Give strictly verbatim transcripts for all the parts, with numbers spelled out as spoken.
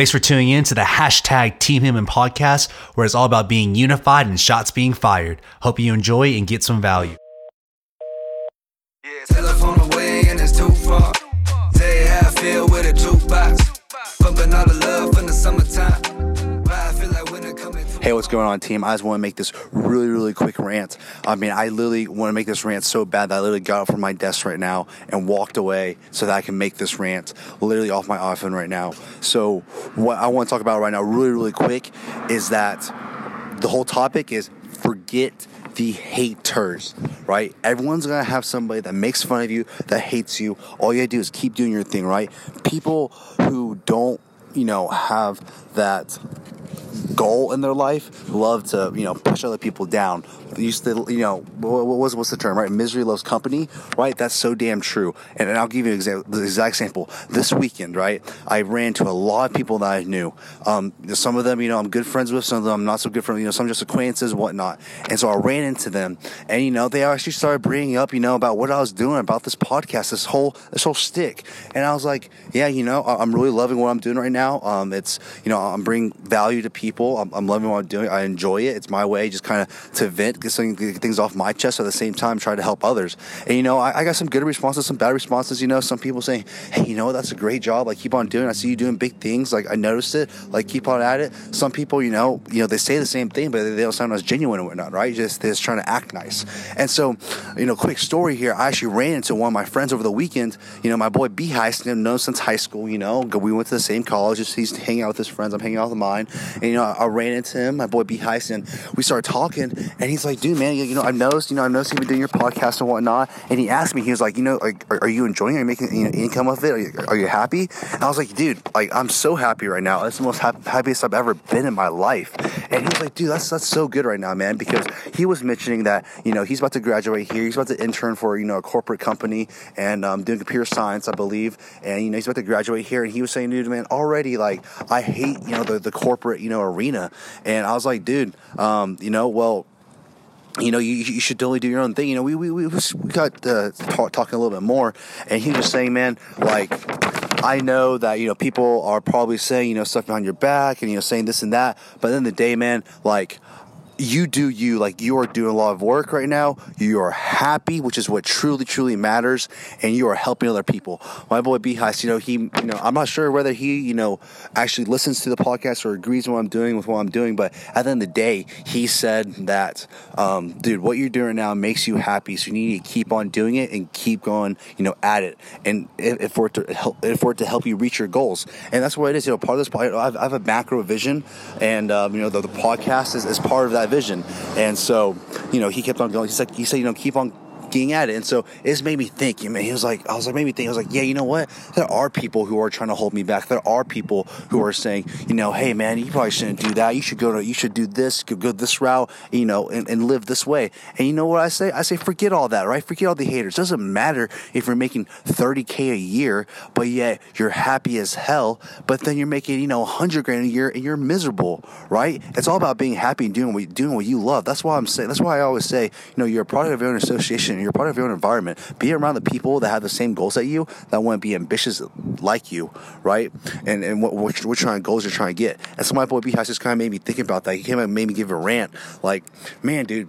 Thanks for tuning in to the hashtag Team Him and podcast, where it's all about being unified and shots being fired. Hope you enjoy and get some value. Yeah, telephone away and it's too far. Say how I feel with a jukebox. Pumping all the love in the summertime. Why I feel like winter coming. Hey, what's going on, team? I just want to make this really, really quick rant. I mean, I literally want to make this rant so bad that I literally got up from my desk right now and walked away so that I can make this rant literally off my iPhone right now. So what I want to talk about right now really, really quick is that the whole topic is forget the haters, right? Everyone's going to have somebody that makes fun of you, that hates you. All you got to do is keep doing your thing, right? People who don't, you know, have that goal in their life love to, you know, push other people down. They used to, you know, what was what's the term, right? Misery loves company, right? That's so damn true. And, and I'll give you an exact, the exact example. This weekend, right, I ran to a lot of people that I knew. Um, some of them, you know, I'm good friends with. Some of them I'm not so good friends. You know, some just acquaintances, whatnot. And so I ran into them, and you know, they actually started bringing up, you know, about what I was doing, about this podcast, this whole this whole shtick. And I was like, yeah, you know, I'm really loving what I'm doing right now. Um, it's, you know, I'm bringing value to people. I'm, I'm loving what I'm doing. I enjoy it. It's my way, just kind of to vent. Get some things off my chest at the same time, try to help others. And you know, I, I got some good responses, some bad responses. You know, some people saying, hey, you know, that's a great job, like keep on doing it. I see you doing big things, like I noticed it, like keep on at it. Some people, you know, you know, they say the same thing, but they don't sound as genuine or whatnot, right? Just they're just trying to act nice. And so, you know, quick story here, I actually ran into one of my friends over the weekend. You know, my boy B Heist, known since high school, you know, we went to the same college, he's hanging out with his friends, I'm hanging out with mine. And you know, I, I ran into him, my boy B Heist, and we started talking, and he's He's like, dude, man, you know, I've noticed, you know, I've noticed you've been doing your podcast and whatnot. And he asked me, he was like, you know, like, are, are you enjoying it? Are you making, you know, income off it? Are you, are you happy? And I was like, dude, like, I'm so happy right now. That's the most happy, happiest I've ever been in my life. And he was like, dude, that's that's so good right now, man, because he was mentioning that, you know, he's about to graduate here. He's about to intern for, you know, a corporate company and um, doing computer science, I believe. And, you know, he's about to graduate here. And he was saying, dude, man, already, like, I hate, you know, the, the corporate, you know, arena. And I was like, dude, um, you know, well, you know, you, you should totally do your own thing. You know, we we we, we got uh, talk, talking a little bit more, and he was saying, man, like, I know that, you know, people are probably saying, you know, stuff behind your back and, you know, saying this and that, but at the end of the day, man, like, you do you, like, you are doing a lot of work right now. You are happy, which is what truly, truly matters. And you are helping other people. My boy B Heist, you know, he, you know, I'm not sure whether he, you know, actually listens to the podcast or agrees with what I'm doing with what I'm doing. But at the end of the day, he said that, um, dude, what you're doing now makes you happy. So you need to keep on doing it and keep going, you know, at it. And if, if we're to help, if we're to help you reach your goals. And that's what it is. You know, part of this, podcast, I have a macro vision, and, um, you know, the, the podcast is, is part of that vision. And so, you know, he kept on going. He's like, he said, you know, keep on getting at it. And so it's made me think, you know, he was like, I was like, made me think, I was like, yeah, you know what? There are people who are trying to hold me back. There are people who are saying, you know, hey man, you probably shouldn't do that. You should go to, you should do this, go this route, you know, and, and live this way. And you know what I say? I say, forget all that, right? Forget all the haters. It doesn't matter if you're making thirty K a year, but yet you're happy as hell, but then you're making, you know, a hundred grand a year and you're miserable, right? It's all about being happy and doing what, doing what you love. That's why I'm saying, that's why I always say, you know, you're a product of your own association. You're part of your own environment. Be around the people that have the same goals that you, that want to be ambitious like you, right? And and what what, what trying goals you're trying to get. And so my boy B House just kind of made me think about that. He came up and made me give a rant. Like, man, dude,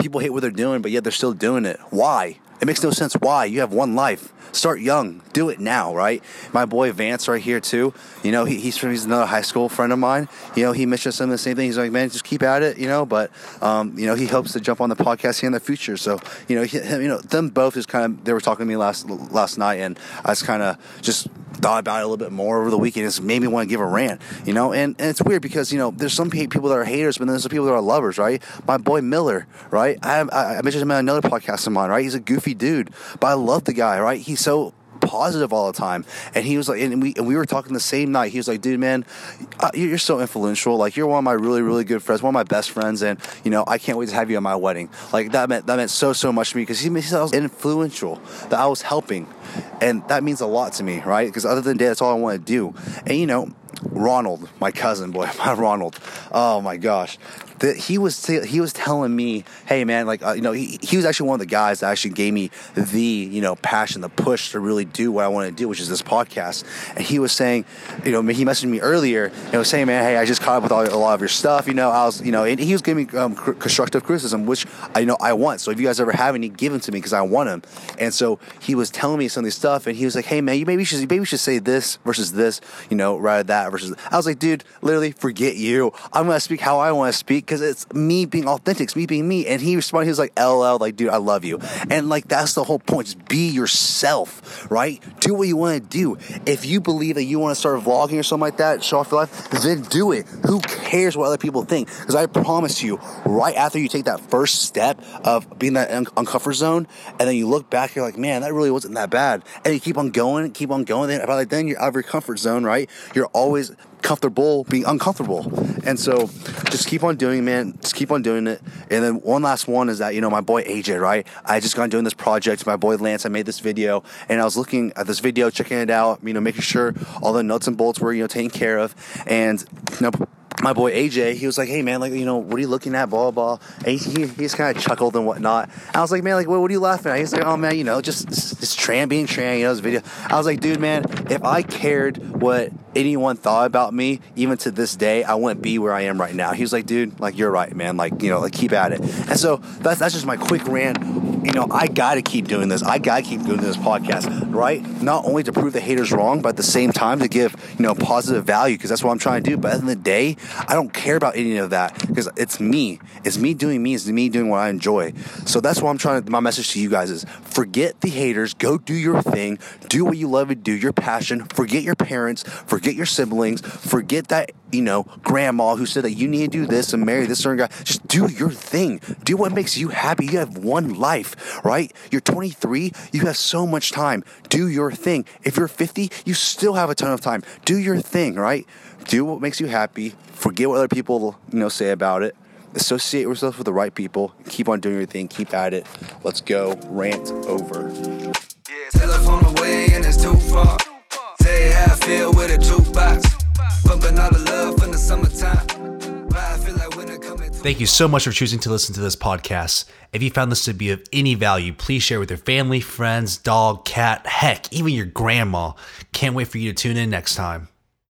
people hate what they're doing, but yet they're still doing it. Why? It makes no sense. Why? You have one life. Start young. Do it now, right? My boy Vance right here too. You know, he, he's from he's another high school friend of mine. You know, he mentioned some of the same thing. He's like, man, just keep at it. You know, but um, you know, he hopes to jump on the podcast here in the future. So you know, he, you know, them both is kind of they were talking to me last last night, and I was kind of just thought about it a little bit more over the weekend. It's made me want to give a rant, you know, and, and it's weird because, you know, there's some people that are haters, but then there's some people that are lovers, right? My boy Miller, right? I, I, I mentioned him on another podcast of mine, right? He's a goofy dude, but I love the guy, right? He's so positive all the time. And he was like, and we and we were talking the same night. He was like, dude, man, I, you're so influential. Like, you're one of my really, really good friends, one of my best friends. And, you know, I can't wait to have you at my wedding. Like, that meant that meant so, so much to me because he, he said I was influential, that I was helping. And that means a lot to me, right? Because other than that, that's all I want to do. And, you know, Ronald, my cousin, boy, my Ronald. Oh my gosh, that he was t- he was telling me, hey man, like uh, you know, he he was actually one of the guys that actually gave me the you know passion, the push to really do what I wanted to do, which is this podcast. And he was saying, you know, he messaged me earlier and was saying, man, hey, I just caught up with all, a lot of your stuff. You know, I was, you know, and he was giving me um, cr- constructive criticism, which I you know I want. So if you guys ever have any, give them to me because I want them. And so he was telling me some of these stuff, and he was like, hey man, you maybe should maybe should say this versus this, you know, rather that versus. I was like, dude, literally forget you. I'm going to speak how I want to speak because it's me being authentic. It's me being me. And he responded, he was like, L L, like, dude, I love you. And, like, that's the whole point. Just be yourself, right? Do what you want to do. If you believe that you want to start vlogging or something like that, show off your life, then do it. Who cares what other people think? Because I promise you, right after you take that first step of being in that un- uncomfort zone, and then you look back, you're like, man, that really wasn't that bad. And you keep on going, keep on going. Then, about like, then you're out of your comfort zone, right? You're always comfortable being uncomfortable. And so just keep on doing it, man. Just keep on doing it. And then one last one is that, you know, my boy A J, right? I just got doing this project. My boy Lance, I made this video and I was looking at this video, checking it out, you know, making sure all the nuts and bolts were, you know, taken care of. And, you know, my boy A J, he was like, hey man, like, you know, what are you looking at, blah, blah, blah. And he, he, he just kind of chuckled and whatnot. I was like, man, like, what, what are you laughing at? He's like, oh man, you know, just, it's Tran being Tran, you know, this video. I was like, dude, man, if I cared what anyone thought about me, even to this day, I wouldn't be where I am right now. He was like, dude, like, you're right, man. Like, you know, like, keep at it. And so that's, that's just my quick rant. You know, I gotta keep doing this. I gotta keep doing this podcast, right? Not only to prove the haters wrong, but at the same time to give, you know, positive value, because that's what I'm trying to do. But at the end of the day, I don't care about any of that because it's me. It's me doing me. It's me doing what I enjoy. So that's what I'm trying to, my message to you guys is forget the haters. Go do your thing. Do what you love to do, your passion. Forget your parents. Forget your siblings. Forget that, you know, grandma who said that you need to do this and marry this certain guy. Just do your thing. Do what makes you happy. You have one life. Right? You're twenty-three. You have so much time. Do your thing. If you're fifty, you still have a ton of time. Do your thing, right? Do what makes you happy. Forget what other people, you know, say about it. Associate yourself with the right people. Keep on doing your thing. Keep at it. Let's go. Rant over. Yeah, telephone away and it's too far. Say how I feel with a jukebox. Bumping all the love in the summertime. Thank you so much for choosing to listen to this podcast. If you found this to be of any value, please share with your family, friends, dog, cat, heck, even your grandma. Can't wait for you to tune in next time.